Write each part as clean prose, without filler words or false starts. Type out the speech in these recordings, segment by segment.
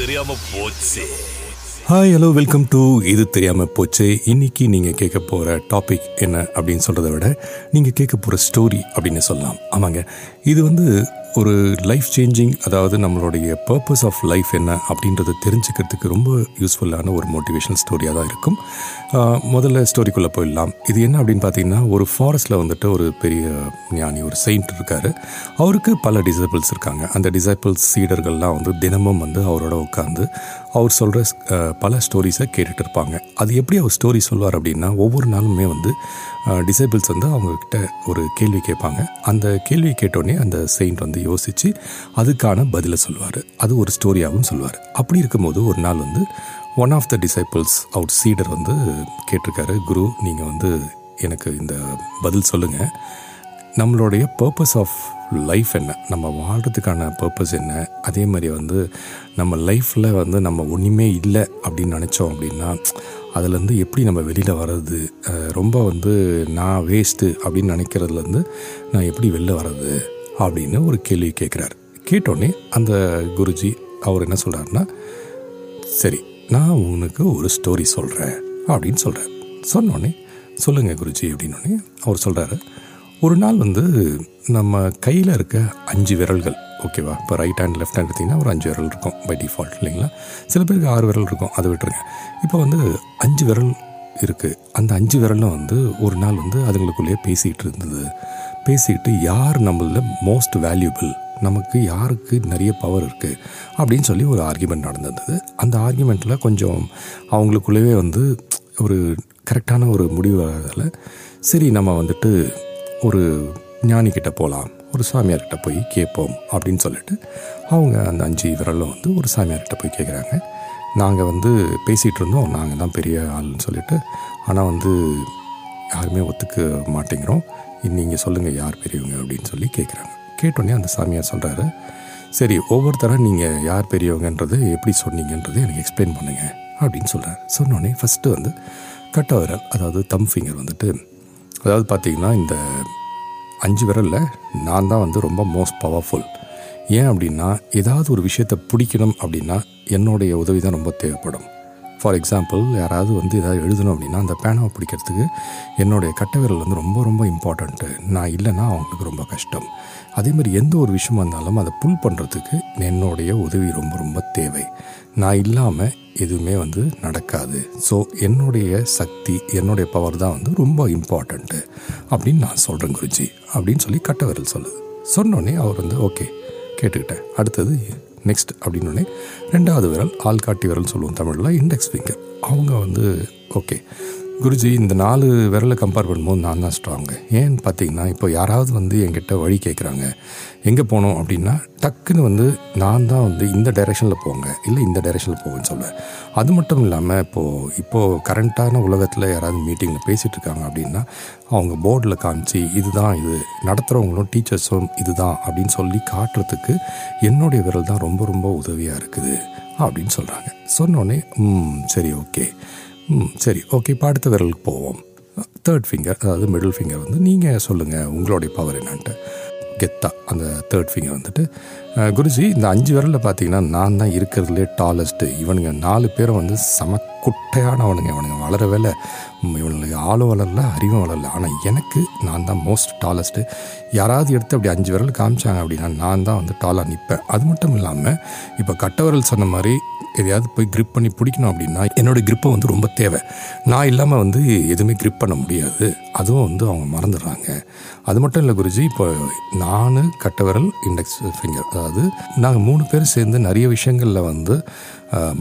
தெரியாம போச்சு. Hi, hello, welcome to இது தெரியாமல் போச்சு. இன்றைக்கி நீங்கள் கேட்க போகிற டாபிக் என்ன அப்படின்னு சொல்கிறத விட நீங்கள் கேட்க போகிற ஸ்டோரி அப்படின்னு சொல்லலாம். ஆமாங்க, இது வந்து ஒரு லைஃப் சேஞ்சிங், அதாவது நம்மளுடைய பர்பஸ் ஆஃப் லைஃப் என்ன அப்படின்றத தெரிஞ்சுக்கிறதுக்கு ரொம்ப யூஸ்ஃபுல்லான ஒரு மோட்டிவேஷனல் ஸ்டோரியாக தான் இருக்கும். முதல்ல ஸ்டோரிக்குள்ளே போயிடலாம். இது என்ன அப்படின்னு பார்த்தீங்கன்னா, ஒரு ஃபாரஸ்ட்டில் வந்துட்டு ஒரு பெரிய ஞானி, ஒரு செயின்ட் இருக்கார். அவருக்கு பல டிசைபிள்ஸ் இருக்காங்க. அந்த டிசைபிள்ஸ் சீடர்கள்லாம் வந்து தினமும் வந்து அவரோட உட்காந்து அவர் சொல்கிற பல ஸ்டோரிஸை கேட்டுகிட்டு இருப்பாங்க. அது எப்படி அவர் ஸ்டோரி சொல்வார் அப்படின்னா, ஒவ்வொரு நாளுமே வந்து டிசைபிள்ஸ் வந்து அவங்கக்கிட்ட ஒரு கேள்வி கேட்பாங்க. அந்த கேள்வி கேட்டோடனே அந்த செயின்ட் வந்து யோசித்து அதுக்கான பதிலை சொல்வார். அது ஒரு ஸ்டோரியாகவும் சொல்வார். அப்படி இருக்கும்போது ஒரு நாள் வந்து ஒன் ஆஃப் த டிசைபிள்ஸ், அவர் சீடர் வந்து கேட்டிருக்காரு, குரு நீங்கள் வந்து எனக்கு இந்த பதில் சொல்லுங்கள், நம்மளுடைய பர்பஸ் ஆஃப் லைஃப் என்ன, நம்ம வாழ்கிறதுக்கான பர்பஸ் என்ன, அதே மாதிரி வந்து நம்ம லைஃப்பில் வந்து நம்ம ஒன்றுமே இல்லை அப்படின்னு நினச்சோம் அப்படின்னா அதுலேருந்து எப்படி நம்ம வெளியில் வர்றது, ரொம்ப வந்து நான் வேஸ்ட்டு அப்படின்னு நினைக்கிறதுலேருந்து நான் எப்படி வெளில வர்றது அப்படின்னு ஒரு கேள்வி கேட்குறாரு. கேட்டோடனே அந்த குருஜி அவர் என்ன சொல்கிறாருன்னா, சரி நான் உனக்கு ஒரு ஸ்டோரி சொல்கிறேன் அப்படின்னு சொல்கிறார். சொன்னோடனே சொல்லுங்கள் குருஜி அப்படின்னோடனே அவர் சொல்கிறாரு, ஒரு நாள் வந்து நம்ம கையில் இருக்க 5 விரல்கள், ஓகேவா, இப்போ ரைட் ஹேண்ட் லெஃப்ட் ஹேண்ட் எடுத்திங்கன்னா ஒரு 5 விரல் இருக்கும் பை டிஃபால்ட் இல்லைங்களா. சில பேருக்கு 6 விரல் இருக்கும், அதை விட்டுருங்க. இப்போ வந்து 5 விரல் இருக்குது. அந்த 5 விரலும் வந்து ஒரு நாள் வந்து அதுங்களுக்குள்ளேயே பேசிகிட்டு இருந்தது. பேசிக்கிட்டு யார் நம்மள மோஸ்ட் வேல்யூபிள், நமக்கு யாருக்கு நிறைய பவர் இருக்குது அப்படின்னு சொல்லி ஒரு ஆர்கியூமெண்ட் நடந்தது. அந்த ஆர்கியூமெண்ட்டில் கொஞ்சம் அவங்களுக்குள்ளேயே வந்து ஒரு கரெக்டான ஒரு முடிவு வரதால், சரி நம்ம வந்துட்டு ஒரு ஞானிக்கிட்ட போகலாம், ஒரு சாமியார்கிட்ட போய் கேட்போம் அப்படின்னு சொல்லிட்டு அவங்க அந்த 5 விரலும் வந்து ஒரு சாமியார்கிட்ட போய் கேட்குறாங்க. நாங்கள் வந்து பேசிகிட்டு இருந்தோம், நாங்கள் தான் பெரிய ஆள்னு சொல்லிட்டு, ஆனால் வந்து யாருமே ஒத்துக்க மாட்டேங்கிறோம், நீங்கள் சொல்லுங்கள் யார் பெரியவங்க அப்படின்னு சொல்லி கேட்குறாங்க. கேட்டோடனே அந்த சாமியார் சொல்கிறாரு, சரி ஒவ்வொருத்தராக நீங்கள் யார் பெரியவங்கன்றது எப்படி சொன்னீங்கன்றது எனக்கு எக்ஸ்பிளைன் பண்ணுங்கள் அப்படின்னு சொல்கிறார். சொன்னோடனே ஃபஸ்ட்டு வந்து கட்ட விரல், அதாவது தம் ஃபிங்கர் வந்துட்டு, அதாவது பார்த்திங்கன்னா இந்த 5 விரலில் நான் தான் வந்து ரொம்ப மோஸ்ட் பவர்ஃபுல். ஏன் அப்படின்னா, ஏதாவது ஒரு விஷயத்தை பிடிக்கணும் அப்படின்னா என்னுடைய உதவி தான் ரொம்ப தேவைப்படும். ஃபார் எக்ஸாம்பிள், யாராவது வந்து எதாவது எழுதணும் அப்படின்னா அந்த பேனாவை பிடிக்கிறதுக்கு என்னுடைய கட்ட விரல் வந்து ரொம்ப ரொம்ப இம்பார்ட்டண்ட்டு. நான் இல்லைன்னா அவங்களுக்கு ரொம்ப கஷ்டம். அதேமாதிரி எந்த ஒரு விஷயமா இருந்தாலும் அதை புல் பண்ணுறதுக்கு என்னுடைய உதவி ரொம்ப ரொம்ப தேவை. நான் இல்லாமல் எதுவுமே வந்து நடக்காது. ஸோ என்னுடைய சக்தி, என்னுடைய பவர் தான் வந்து ரொம்ப இம்பார்ட்டண்ட்டு அப்படின்னு நான் சொல்கிறேன் குருஜி அப்படின்னு சொல்லி கட்ட விரல் சொல்லுது. சொன்னோடனே அவர் வந்து ஓகே கேட்டுக்கிட்டேன், அடுத்தது நெக்ஸ்ட் அப்படின்னோடனே 2வது விரல், ஆள்காட்டி விரல் சொல்லுவோம் தமிழில், இண்டெக்ஸ் ஃபிங்கர். அவங்க வந்து ஓகே குருஜி இந்த 4 விரலை கம்பேர் பண்ணும்போது நான் தான் ஸ்ட்ராங்கு. ஏன்னு பார்த்தீங்கன்னா, இப்போ யாராவது வந்து என்கிட்ட வழி கேட்குறாங்க, எங்கே போகணும் அப்படின்னா டக்குன்னு வந்து நான் தான் வந்து இந்த டைரெக்ஷனில் போங்க, இல்லை இந்த டைரெக்ஷனில் போகன்னு சொல்லுவேன். அது மட்டும் இல்லாமல் இப்போது கரண்ட்டான உலகத்தில் யாராவது மீட்டிங்கில் பேசிகிட்டு இருக்காங்க அப்படின்னா அவங்க போர்டில் காமிச்சு இதுதான், இது நடத்துகிறவங்களும் டீச்சர்ஸும் இதுதான் அப்படின்னு சொல்லி காட்டுறதுக்கு என்னுடைய விரல் தான் ரொம்ப ரொம்ப உதவியாக இருக்குது அப்படின்னு சொல்கிறாங்க. சொன்னோடனே சரி ஓகே, சரி ஓகே இப்போ அடுத்த விரலுக்கு போவோம். 3rd ஃபிங்கர், அதாவது மிடில் ஃபிங்கர் வந்து நீங்கள் சொல்லுங்கள் உங்களுடைய பவர் என்னான்ட்டு கெத்தா அந்த 3rd ஃபிங்கர் வந்துட்டு, குருஜி இந்த 5 விரலில் பார்த்தீங்கன்னா நான் தான் இருக்கிறதுலே டாலஸ்ட்டு. இவனுங்க 4 பேரும் வந்து சமக்குட்டையானவனுங்க, இவனுங்க வளரவேல, இவனுக்கு ஆளும் வளரல அறிவும் வளரல, ஆனால் எனக்கு நான் தான் மோஸ்ட் டாலஸ்ட்டு. யாராவது எடுத்து அப்படி 5 விரல் காமிச்சாங்க அப்படின்னா நான் தான் வந்து டாலாக நிற்பேன். அது மட்டும் இல்லாமல் இப்போ கட்டவரல் சொன்ன மாதிரி எதையாவது போய் க்ரிப் பண்ணி பிடிக்கணும் அப்படின்னா என்னோடய க்ரிப்பை வந்து ரொம்ப தேவை. நான் இல்லாமல் வந்து எதுவுமே க்ரிப் பண்ண முடியாது. அதுவும் வந்து அவங்க மறந்துடுறாங்க. அது மட்டும் இல்லை குருஜி, இப்போ நான் கட்டவரல் இண்டெக்ஸ் ஃபிங்கர், அதாவது நாங்கள் 3 பேர் சேர்ந்து நிறைய விஷயங்களில் வந்து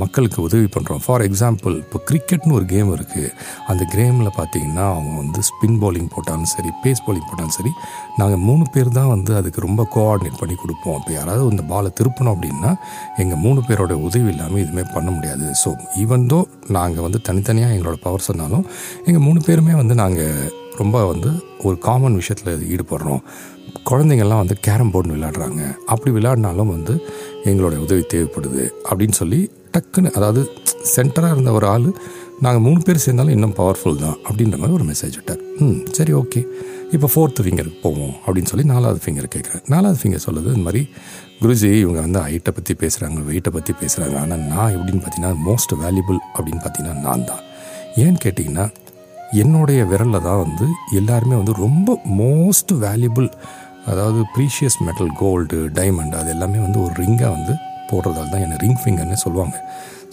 மக்களுக்கு உதவி பண்ணுறோம். ஃபார் எக்ஸாம்பிள், இப்போ கிரிக்கெட்னு ஒரு கேம் இருக்குது. அந்த கேமில் பார்த்திங்கன்னா அவங்க வந்து ஸ்பின் பவுலிங் போட்டாலும் சரி, பேஸ் பவுலிங் போட்டாலும் சரி, நாங்கள் 3 பேர் தான் வந்து அதுக்கு ரொம்ப கோஆர்டினேட் பண்ணி கொடுப்போம். இப்போ யாராவது இந்த பாலை திருப்பணும் அப்படின்னா எங்கள் 3 பேரோட உதவி இல்லாமல் எதுவுமே பண்ண முடியாது. ஸோ ஈவன் தோ நாங்கள் வந்து தனித்தனியாக எங்களோட பவர் சொன்னாலும் எங்கள் 3 பேருமே வந்து நாங்கள் ரொம்ப வந்து ஒரு காமன் விஷயத்தில் ஈடுபடுறோம். குழந்தைங்கள்லாம் வந்து கேரம் போர்டு விளையாடுறாங்க, அப்படி விளையாடினாலும் வந்து எங்களுடைய உதவி தேவைப்படுது அப்படின்னு சொல்லி டக்குன்னு, அதாவது சென்டராக இருந்த ஒரு ஆள் நாங்கள் 3 பேர் சேர்ந்தாலும் இன்னும் பவர்ஃபுல் தான் அப்படின்ற மாதிரி ஒரு மெசேஜ் விட்டார். சரி ஓகே, இப்போ 4th ஃபிங்கருக்கு போவோம் அப்படின்னு சொல்லி 4th ஃபிங்கர் கேட்குறேன். 4th ஃபிங்கர் சொல்லுது, இந்த மாதிரி குருஜி இவங்க வந்து ஹைட்டை பற்றி பேசுகிறாங்க, வெயிட்டை பற்றி பேசுகிறாங்க, ஆனால் நான் எப்படின்னு பார்த்தீங்கன்னா மோஸ்ட் வேல்யூபிள் அப்படின்னு பார்த்தீங்கன்னா நான் தான். ஏன்னு கேட்டிங்கன்னா என்னுடைய விரலில் தான் வந்து எல்லாருமே வந்து ரொம்ப மோஸ்ட் வேல்யூபிள், அதாவது ப்ரீஷியஸ் மெட்டல், கோல்டு, டைமண்ட், அது எல்லாமே வந்து ஒரு ரிங்காக வந்து போடுறதால தான் என்னை ரிங் ஃபிங்கர்னு சொல்லுவாங்க.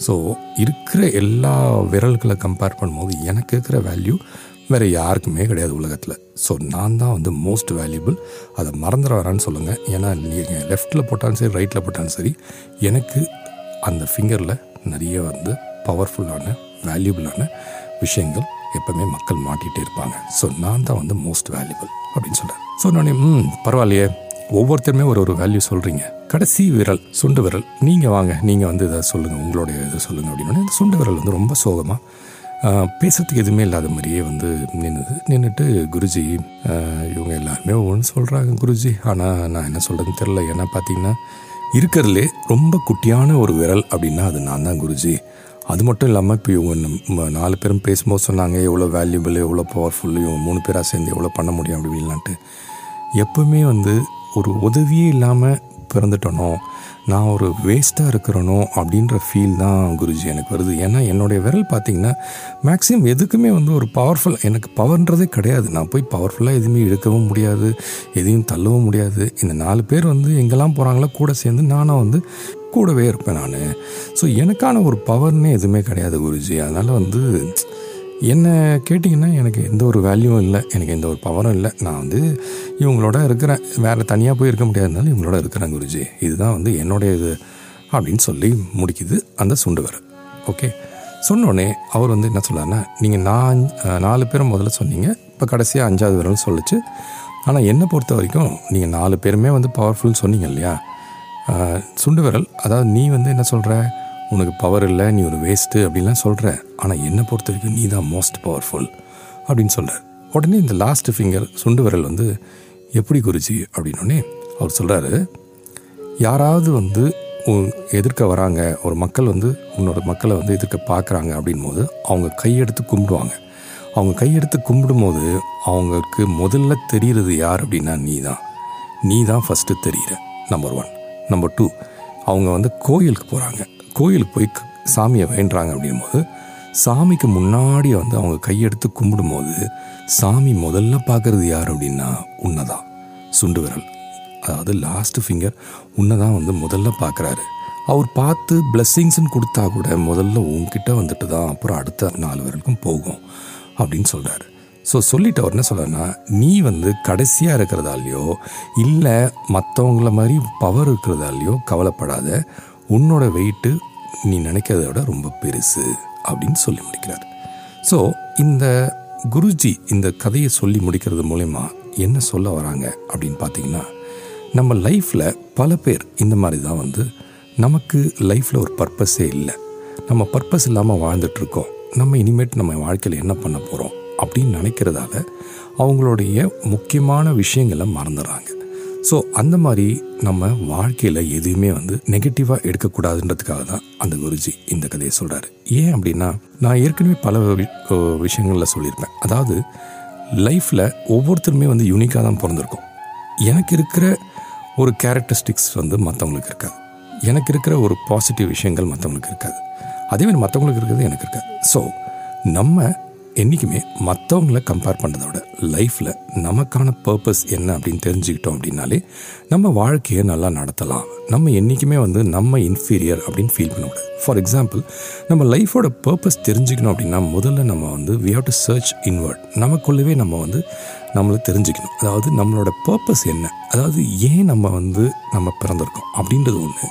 ஸோ இருக்கிற எல்லா விரல்களை கம்பேர் பண்ணும்போது எனக்கு இருக்கிற வேல்யூ வேறு யாருக்குமே கிடையாது உலகத்தில். ஸோ நான் தான் வந்து மோஸ்ட் வேல்யூபிள், அதை மறந்துட வரான்னு சொல்லுங்கள். ஏன்னா நீங்கள் லெஃப்டில் போட்டாலும் சரி, ரைட்டில் போட்டாலும் சரி, எனக்கு அந்த ஃபிங்கரில் நிறைய வந்து பவர்ஃபுல்லான வேல்யூபிளான விஷயங்கள் எப்பவுமே மக்கள் மாட்டிகிட்டே இருப்பாங்க. ஸோ நான் தான் வந்து மோஸ்ட் வேல்யூபிள் அப்படின்னு சொல்கிறேன். ஸோ நானே பரவாயில்லையே, ஒவ்வொருத்தருமே ஒரு வேல்யூ சொல்கிறீங்க, கடைசி விரல் சுண்டு விரல் நீங்கள் வாங்க, நீங்கள் வந்து இதை சொல்லுங்கள், உங்களுடைய இதை சொல்லுங்கள் அப்படின்னோடனே அந்த சுண்டு விரல் வந்து ரொம்ப சோகமாக பேசுறதுக்கு எதுவுமே இல்லாத மாதிரியே வந்து நின்றுட்டு குருஜி இவங்க எல்லாருமே ஒவ்வொன்று சொல்கிறாங்க குருஜி, ஆனால் நான் என்ன சொல்கிறதுன்னு தெரில, ஏன்னா பார்த்தீங்கன்னா இருக்கிறதுலே ரொம்ப குட்டியான ஒரு விரல் அப்படின்னா அது நான் தான் குருஜி. அது மட்டும் இல்லாமல் இப்போ இவங்க 4 பேரும் பேசும்போது சொன்னாங்க எவ்வளோ வேல்யூபிள், எவ்வளோ பவர்ஃபுல், இவங்க 3 பேராக சேர்ந்து எவ்வளோ பண்ண முடியும் அப்படின்லான்ட்டு. எப்பவுமே வந்து ஒரு உதவியே இல்லாமல் பிறந்துட்டனோ, நான் ஒரு வேஸ்ட்டாக இருக்கிறனோ அப்படின்ற ஃபீல் தான் குருஜி எனக்கு வருது. ஏன்னா என்னுடைய விரல் பார்த்திங்கன்னா மேக்ஸிமம் எதுக்குமே வந்து ஒரு பவர்ஃபுல், எனக்கு பவர்ன்றதே கிடையாது. நான் போய் பவர்ஃபுல்லாக எதுவுமே எடுக்கவும் முடியாது, எதையும் தள்ளவும் முடியாது. இந்த 4 பேர் வந்து எங்கெல்லாம் போகிறாங்களோ கூட சேர்ந்து நானும் வந்து கூடவே இருப்பேன் நான். ஸோ எனக்கான ஒரு பவர்னே எதுவுமே கிடையாது குருஜி. அதனால் வந்து என்ன கேட்டிங்கன்னா எனக்கு எந்த ஒரு வேல்யூவும் இல்லை, எனக்கு எந்த ஒரு பவரும் இல்லை, நான் வந்து இவங்களோட இருக்கிறேன், வேறு தனியாக போய் இருக்க முடியாததுனால இவங்களோட இருக்கிறேன் குருஜி, இதுதான் வந்து என்னுடைய இது அப்படின்னு சொல்லி முடிக்குது அந்த சுண்டுவர். ஓகே, சொன்னோடனே அவர் வந்து என்ன சொன்னார்னா, நீங்கள் 4 பேரும் முதல்ல சொன்னீங்க, இப்போ கடைசியாக 5வது வரணும்னு சொல்லிச்சு, ஆனால் என்னை பொறுத்த வரைக்கும் நீங்கள் 4 பேருமே வந்து பவர்ஃபுல்னு சொன்னீங்க இல்லையா சுண்டு விரல், அதாவது நீ வந்து என்ன சொல்கிற, உனக்கு பவர் இல்லை, நீ ஒரு வேஸ்ட்டு அப்படின்லாம் சொல்கிற, ஆனால் என்னை பொறுத்த வரைக்கும் நீ தான் மோஸ்ட் பவர்ஃபுல் அப்படின்னு சொல்கிறார். உடனே இந்த லாஸ்ட் ஃபிங்கர் சுண்டு விரல் வந்து எப்படி குறிச்சி அப்படின்னோடனே அவர் சொல்கிறாரு, யாராவது வந்து எதிர்க்க வராங்க, ஒரு மக்கள் வந்து உன்னோட மக்களை வந்து எதிர்க்க பார்க்குறாங்க அப்படின் போது அவங்க கையெடுத்து கும்பிடுவாங்க. அவங்க கையெடுத்து கும்பிடும்போது அவங்களுக்கு முதல்ல தெரிகிறது யார் அப்படின்னா நீ தான். நீ தான் ஃபஸ்ட்டு தெரிகிற நம்பர் 1. நம்பர் 2, அவங்க வந்து கோயிலுக்கு போகிறாங்க, கோயிலுக்கு போய் சாமியை வேண்டுறாங்க அப்படிங்கும்போது சாமிக்கு முன்னாடி வந்து அவங்க கையெடுத்து கும்பிடும்போது சாமி முதல்ல பார்க்குறது யார் அப்படின்னா உன்னை தான். சுண்டு விரல், அதாவது லாஸ்ட் ஃபிங்கர் உன்னை தான் வந்து முதல்ல பார்க்குறாரு. அவர் பார்த்து பிளெஸ்ஸிங்ஸ்ன்னு கொடுத்தா கூட முதல்ல உங்ககிட்ட வந்துட்டு தான் அப்புறம் அடுத்த 4 விரலுக்கும் போகும் அப்படின்னு சொல்கிறாரு. ஸோ சொல்லிவிட்டு அவர் என்ன சொல்கிறேன்னா, நீ வந்து கடைசியாக இருக்கிறதாலையோ இல்லை மற்றவங்கள மாதிரி பவர் இருக்கிறதாலையோ கவலைப்படாத, உன்னோட வெயிட்டு நீ நினைக்கிறத விட ரொம்ப பெருசு அப்படின்னு சொல்லி முடிக்கிறார். ஸோ இந்த குருஜி இந்த கதையை சொல்லி முடிக்கிறது மூலமா என்ன சொல்ல வராங்க அப்படின்னு பார்த்தீங்கன்னா, நம்ம லைஃப்பில் பல பேர் இந்த மாதிரி தான் வந்து நமக்கு லைஃப்பில் ஒரு பர்பஸே இல்லை, நம்ம பர்பஸ் இல்லாமல் வாழ்ந்துட்டுருக்கோம், நம்ம இனிமேட் நம்ம வாழ்க்கையில் என்ன பண்ண போகிறோம் அப்படின்னு நினைக்கிறதால அவங்களுடைய முக்கியமான விஷயங்களை மறந்துடுறாங்க. ஸோ அந்த மாதிரி நம்ம வாழ்க்கையில் எதுவுமே வந்து நெகட்டிவாக எடுக்கக்கூடாதுன்றதுக்காக தான் அந்த குருஜி இந்த கதையை சொல்கிறாரு. ஏன் அப்படின்னா, நான் ஏற்கனவே பல விஷயங்களில் சொல்லியிருப்பேன், அதாவது லைஃப்பில் ஒவ்வொருத்தருமே வந்து யூனிக்காக தான் பிறந்திருக்கோம். எனக்கு இருக்கிற ஒரு கேரக்டரிஸ்டிக்ஸ் வந்து மற்றவங்களுக்கு இருக்காது, எனக்கு இருக்கிற ஒரு பாசிட்டிவ் விஷயங்கள் மற்றவங்களுக்கு இருக்காது, அதேமாதிரி மற்றவங்களுக்கு இருக்கிறது எனக்கு இருக்காது. ஸோ நம்ம என்றைக்குமே மற்றவங்கள கம்பேர் பண்ணுறதை விட லைஃப்பில் நமக்கான பர்பஸ் என்ன அப்படின்னு தெரிஞ்சுக்கிட்டோம் அப்படின்னாலே நம்ம வாழ்க்கையை நல்லா நடத்தலாம். நம்ம என்றைக்குமே வந்து நம்ம இன்ஃபீரியர் அப்படின்னு ஃபீல் பண்ணக்கூடாது. ஃபார் எக்ஸாம்பிள், நம்ம லைஃபோட பர்பஸ் தெரிஞ்சுக்கணும் அப்படின்னா முதல்ல நம்ம வந்து we have to search inward, நமக்குள்ளவே நம்ம வந்து நம்மளை தெரிஞ்சுக்கணும். அதாவது நம்மளோட பர்பஸ் என்ன, அதாவது ஏன் நம்ம வந்து நம்ம பிறந்திருக்கோம் அப்படின்றது ஒன்று,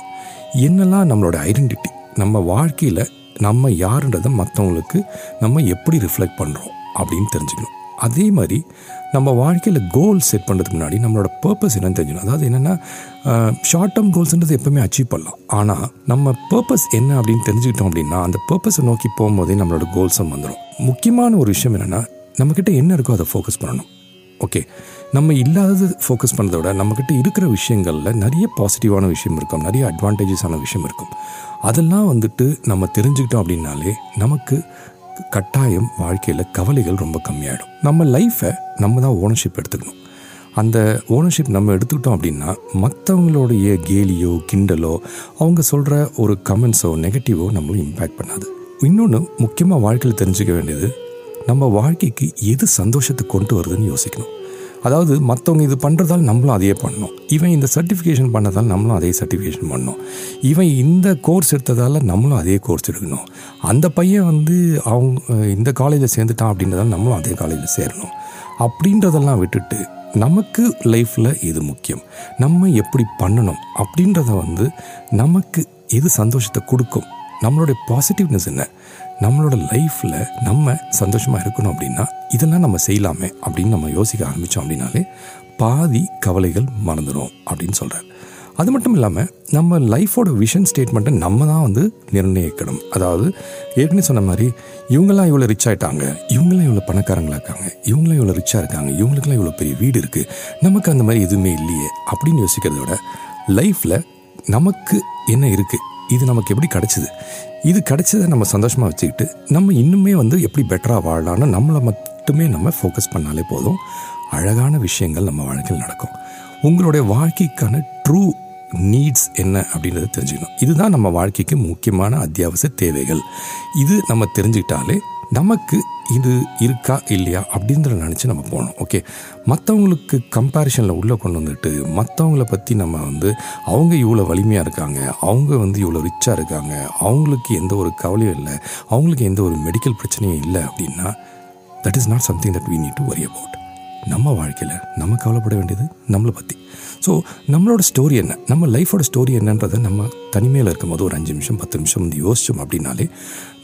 என்னெல்லாம் நம்மளோட ஐடென்டிட்டி, நம்ம வாழ்க்கையில் நம்ம யாருன்றதை மற்றவங்களுக்கு நம்ம எப்படி ரிஃப்ளெக்ட் பண்ணுறோம் அப்படின்னு தெரிஞ்சுக்கணும். அதே மாதிரி நம்ம வாழ்க்கையில் கோல் செட் பண்ணுறதுக்கு முன்னாடி நம்மளோட பர்பஸ் என்னென்னு தெரிஞ்சுக்கணும். அதாவது என்னென்னா, ஷார்ட் டேர்ம் கோல்ஸ்ன்றது எப்பவுமே அச்சீவ் பண்ணலாம், ஆனால் நம்ம பர்பஸ் என்ன அப்படின்னு தெரிஞ்சுக்கிட்டோம் அப்படின்னா அந்த பர்பஸை நோக்கி போகும்போதே நம்மளோட கோல்ஸும் வந்துடும். முக்கியமான ஒரு விஷயம் என்னென்னா, நம்மக்கிட்ட என்ன இருக்கோ அதை ஃபோக்கஸ் பண்ணணும். ஓகே, நம்ம இல்லாதது ஃபோக்கஸ் பண்ணுறத விட நம்மக்கிட்ட இருக்கிற விஷயங்களில் நிறைய பாசிட்டிவான விஷயம் இருக்கும், நிறைய அட்வான்டேஜஸான விஷயம் இருக்கும். அதெல்லாம் வந்துட்டு நம்ம தெரிஞ்சுக்கிட்டோம் அப்படின்னாலே நமக்கு கட்டாயம் வாழ்க்கையில் கவலைகள் ரொம்ப கம்மியாகிடும். நம்ம லைஃப்பை நம்ம தான் ஓனர்ஷிப் எடுத்துக்கணும். அந்த ஓனர்ஷிப் நம்ம எடுத்துக்கிட்டோம் அப்படின்னா மற்றவங்களுடைய கேலியோ கிண்டலோ அவங்க சொல்கிற ஒரு கமெண்ட்ஸோ நெகட்டிவோ நம்மளும் இம்பேக்ட் பண்ணாது. இன்னொன்று முக்கியமாக வாழ்க்கையில் தெரிஞ்சுக்க வேண்டியது, நம்ம வாழ்க்கைக்கு எது சந்தோஷத்தை கொண்டு வருதுன்னு யோசிக்கணும். அதாவது மற்றவங்க இது பண்ணுறதால் நம்மளும் அதையே பண்ணணும், இவன் இந்த சர்டிஃபிகேஷன் பண்ணதால் நம்மளும் அதே சர்டிஃபிகேஷன் பண்ணணும், இவன் இந்த கோர்ஸ் எடுத்ததால் நம்மளும் அதே கோர்ஸ் எடுக்கணும், அந்த பையன் வந்து அவங்க இந்த காலேஜில் சேர்ந்துட்டான் அப்படின்றதால நம்மளும் அதே காலேஜில் சேரணும் அப்படின்றதெல்லாம் விட்டுட்டு நமக்கு லைஃப்பில் எது முக்கியம், நம்ம எப்படி பண்ணணும் அப்படின்றத வந்து நமக்கு எது சந்தோஷத்தை கொடுக்கும், நம்மளுடைய பாசிட்டிவ்னஸ் என்ன, நம்மளோட லைஃப்பில் நம்ம சந்தோஷமாக இருக்கணும் அப்படின்னா இதெல்லாம் நம்ம செய்யலாமே அப்படின்னு நம்ம யோசிக்க ஆரம்பித்தோம் அப்படின்னாலே பாதி கவலைகள் மறந்துடும் அப்படின்னு சொல்கிறார். அது மட்டும் இல்லாமல் நம்ம லைஃபோட விஷன் ஸ்டேட்மெண்ட்டை நம்ம தான் வந்து நிர்ணயிக்கணும். அதாவது ஏற்கனவே சொன்ன மாதிரி இவங்களாம் இவ்வளோ ரிச் ஆகிட்டாங்க, இவங்களாம் இவ்வளோ பணக்காரங்களாக இருக்காங்க, இவங்களாம் இவ்வளோ ரிச்சாக இருக்காங்க, இவங்களுக்குலாம் இவ்வளோ பெரிய வீடு இருக்குது, நமக்கு அந்த மாதிரி எதுவுமே இல்லையே அப்படின்னு யோசிக்கிறத விட லைஃப்பில் நமக்கு என்ன இருக்குது, இது நமக்கு எப்படி கிடச்சிது, இது கிடச்சதை நம்ம சந்தோஷமாக வச்சுக்கிட்டு நம்ம இன்னுமே வந்து எப்படி பெட்டராக வாழலாம்னு நம்மளை மட்டுமே நம்ம ஃபோக்கஸ் பண்ணாலே போதும், அழகான விஷயங்கள் நம்ம வாழ்க்கையில் நடக்கும். உங்களுடைய வாழ்க்கைக்கான ட்ரூ நீட்ஸ் என்ன அப்படின்றத தெரிஞ்சுக்கணும். இதுதான் நம்ம வாழ்க்கைக்கு முக்கியமான அத்தியாவசிய தேவைகள். இது நம்ம தெரிஞ்சுக்கிட்டாலே நமக்கு இது இருக்கா இல்லையா அப்படின்றத நினச்சி நம்ம போகணும். ஓகே, மற்றவங்களுக்கு கம்பேரிஷனில் உள்ளே கொண்டு வந்துட்டு மற்றவங்களை பற்றி நம்ம வந்து அவங்க இவ்வளோ வலிமையாக இருக்காங்க, அவங்க வந்து இவ்வளோ ரிச்சாக இருக்காங்க, அவங்களுக்கு எந்த ஒரு கவலையும் இல்லை, அவங்களுக்கு எந்த ஒரு மெடிக்கல் பிரச்சனையும் இல்லை அப்படின்னா that is not something that we need to worry about. நம்ம வாழ்க்கையில் நம்ம கவலைப்பட வேண்டியது நம்மளை பற்றி. ஸோ நம்மளோட ஸ்டோரி என்ன, நம்ம லைஃபோட ஸ்டோரி என்னன்றதை நம்ம தனிமையில் இருக்கும்போது ஒரு 5 நிமிஷம் 10 நிமிஷம் வந்து யோசித்தோம் அப்படின்னாலே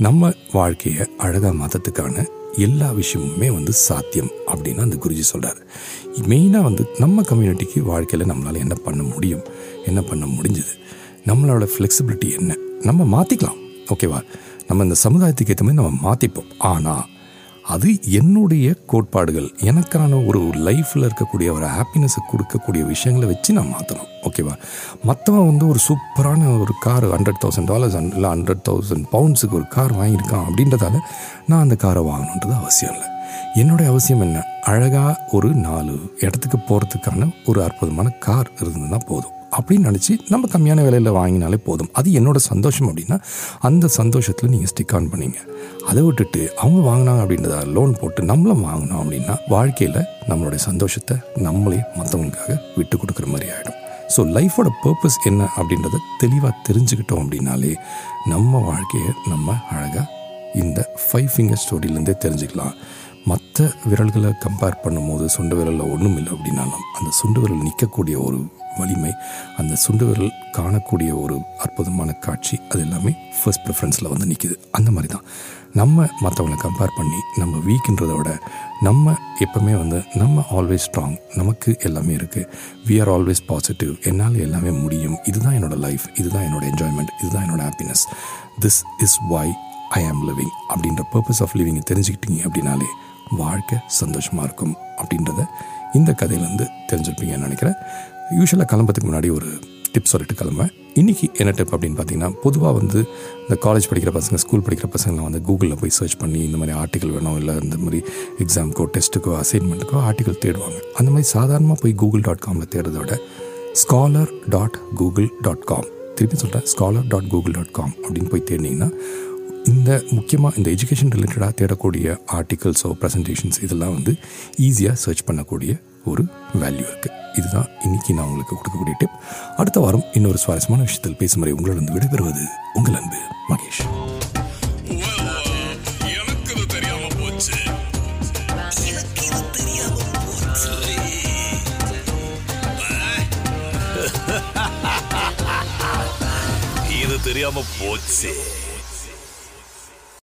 நம்ம வாழ்க்கையை அழகாக மாற்றத்துக்கான எல்லா விஷயமுமே வந்து சாத்தியம் அப்படின்னு அந்த குருஜி சொல்கிறார். மெயினாக வந்து நம்ம கம்யூனிட்டிக்கு வாழ்க்கையில் நம்மளால் என்ன பண்ண முடியும், என்ன பண்ண முடிஞ்சது, நம்மளோட ஃப்ளெக்சிபிலிட்டி என்ன, நம்ம மாற்றிக்கலாம். ஓகேவா, நம்ம இந்த சமுதாயத்துக்கு ஏற்ற மாதிரி நம்ம மாற்றிப்போம். ஆனால் அது என்னுடைய கோட்பாடுகள், எனக்கான ஒரு லைஃப்பில் இருக்கக்கூடிய ஒரு ஹாப்பினஸை கொடுக்கக்கூடிய விஷயங்களை வச்சு நான் மாற்றணும். ஓகேவா, மற்றவன் வந்து ஒரு சூப்பரான ஒரு கார் $100,000 இல்லை £100,000 ஒரு கார் வாங்கியிருக்கான் அப்படின்றதால நான் அந்த காரை வாங்கணுன்றது அவசியம் இல்லை. என்னுடைய அவசியம் என்ன, அழகாக ஒரு 4 இடத்துக்கு போகிறதுக்கான ஒரு அற்புதமான கார் இருந்ததுன்னா போதும் அப்படின்னு நினச்சி நம்ம கம்மியான விலையில் வாங்கினாலே போதும். அது என்னோடய சந்தோஷம் அப்படின்னா அந்த சந்தோஷத்தில் நீங்கள் ஸ்டிக் ஆன் பண்ணிங்க. அதை விட்டுட்டு அவங்க வாங்கினாங்க அப்படின்றத லோன் போட்டு நம்மளும் வாங்கினோம் அப்படின்னா வாழ்க்கையில் நம்மளுடைய சந்தோஷத்தை நம்மளே மற்றவங்களுக்காக விட்டு கொடுக்குற மாதிரி ஆகிடும். ஸோ லைஃபோட பர்பஸ் என்ன அப்படின்றத தெளிவாக தெரிஞ்சுக்கிட்டோம் அப்படின்னாலே நம்ம வாழ்க்கையை நம்ம அழகாக இந்த 5 ஃபிங்கர் ஸ்டோரியிலேருந்தே தெரிஞ்சுக்கலாம். மற்ற விரல்களை கம்பேர் பண்ணும்போது சுண்டு விரலில் ஒன்றும் இல்லை அப்படின்னாலும் அந்த சுண்டு விரல் நிற்கக்கூடிய ஒரு வலிமை, அந்த சுண்டு விரல் காணக்கூடிய ஒரு அற்புதமான காட்சி, அது எல்லாமே ஃபர்ஸ்ட் ப்ரிஃபரன்ஸில் வந்து நிற்கிது. அந்த மாதிரி தான் நம்ம மற்றவங்களை கம்பேர் பண்ணி நம்ம வீக்குன்றதை விட நம்ம எப்போவுமே வந்து நம்ம ஆல்வேஸ் ஸ்ட்ராங், நமக்கு எல்லாமே இருக்குது, வி ஆர் ஆல்வேஸ் பாசிட்டிவ், என்னால் எல்லாமே முடியும், இதுதான் என்னோடய லைஃப், இதுதான் என்னோடய என்ஜாய்மெண்ட், இதுதான் என்னோடய happiness, this is why I am living அப்படின்ற பர்பஸ் ஆஃப் லிவிங்கை தெரிஞ்சுக்கிட்டீங்க அப்படின்னாலே வாழ்க்கை சந்தோஷமாக இருக்கும் அப்படின்றத இந்த கதையிலேருந்து தெரிஞ்சுருப்பீங்கன்னு நினைக்கிறேன். யூஸ்வலாக கிளம்புறதுக்கு முன்னாடி ஒரு டிப்ஸ் சொல்லிட்டு கிளம்புவேன். இன்றைக்கி என்ன டிப் அப்படின்னு பார்த்தீங்கன்னா, பொதுவாக வந்து இந்த காலேஜ் படிக்கிற பசங்க, ஸ்கூல் படிக்கிற பசங்களாம் வந்து கூகுளில் போய் சர்ச் பண்ணி இந்த மாதிரி ஆர்டிக்கல் வேணும், இல்லை இந்த மாதிரி எக்ஸாமுக்கோ டெஸ்ட்டுக்கோ அசைன்மெண்ட்டுக்கோ ஆர்டிக்கல் தேடுவாங்க. அந்த மாதிரி சாதாரணமாக போய் google.comல் தேடுறத விட scholar.google.com, திருப்பி சொல்கிறேன் scholar.google.com அப்படின்னு போய் தேடினீங்கன்னா இந்த முக்கியமாக இந்த எஜுகேஷன் ரிலேட்டடாக தேடக்கூடிய ஆர்டிகல்ஸோ ப்ரெசன்டேஷன்ஸ் இதெல்லாம் வந்து ஈஸியாக சர்ச் பண்ணக்கூடிய ஒரு வேல்யூ இருக்குது. இதுதான் இன்றைக்கி நான் உங்களுக்கு கொடுக்கக்கூடிய டிப். அடுத்த வாரம் இன்னொரு சுவாரஸ்யமான விஷயத்தில் பேசும் வரை உங்களிடம் விடைபெறுவது உங்கள் அன்பு மகேஷ். இது தெரியாம போச்சு.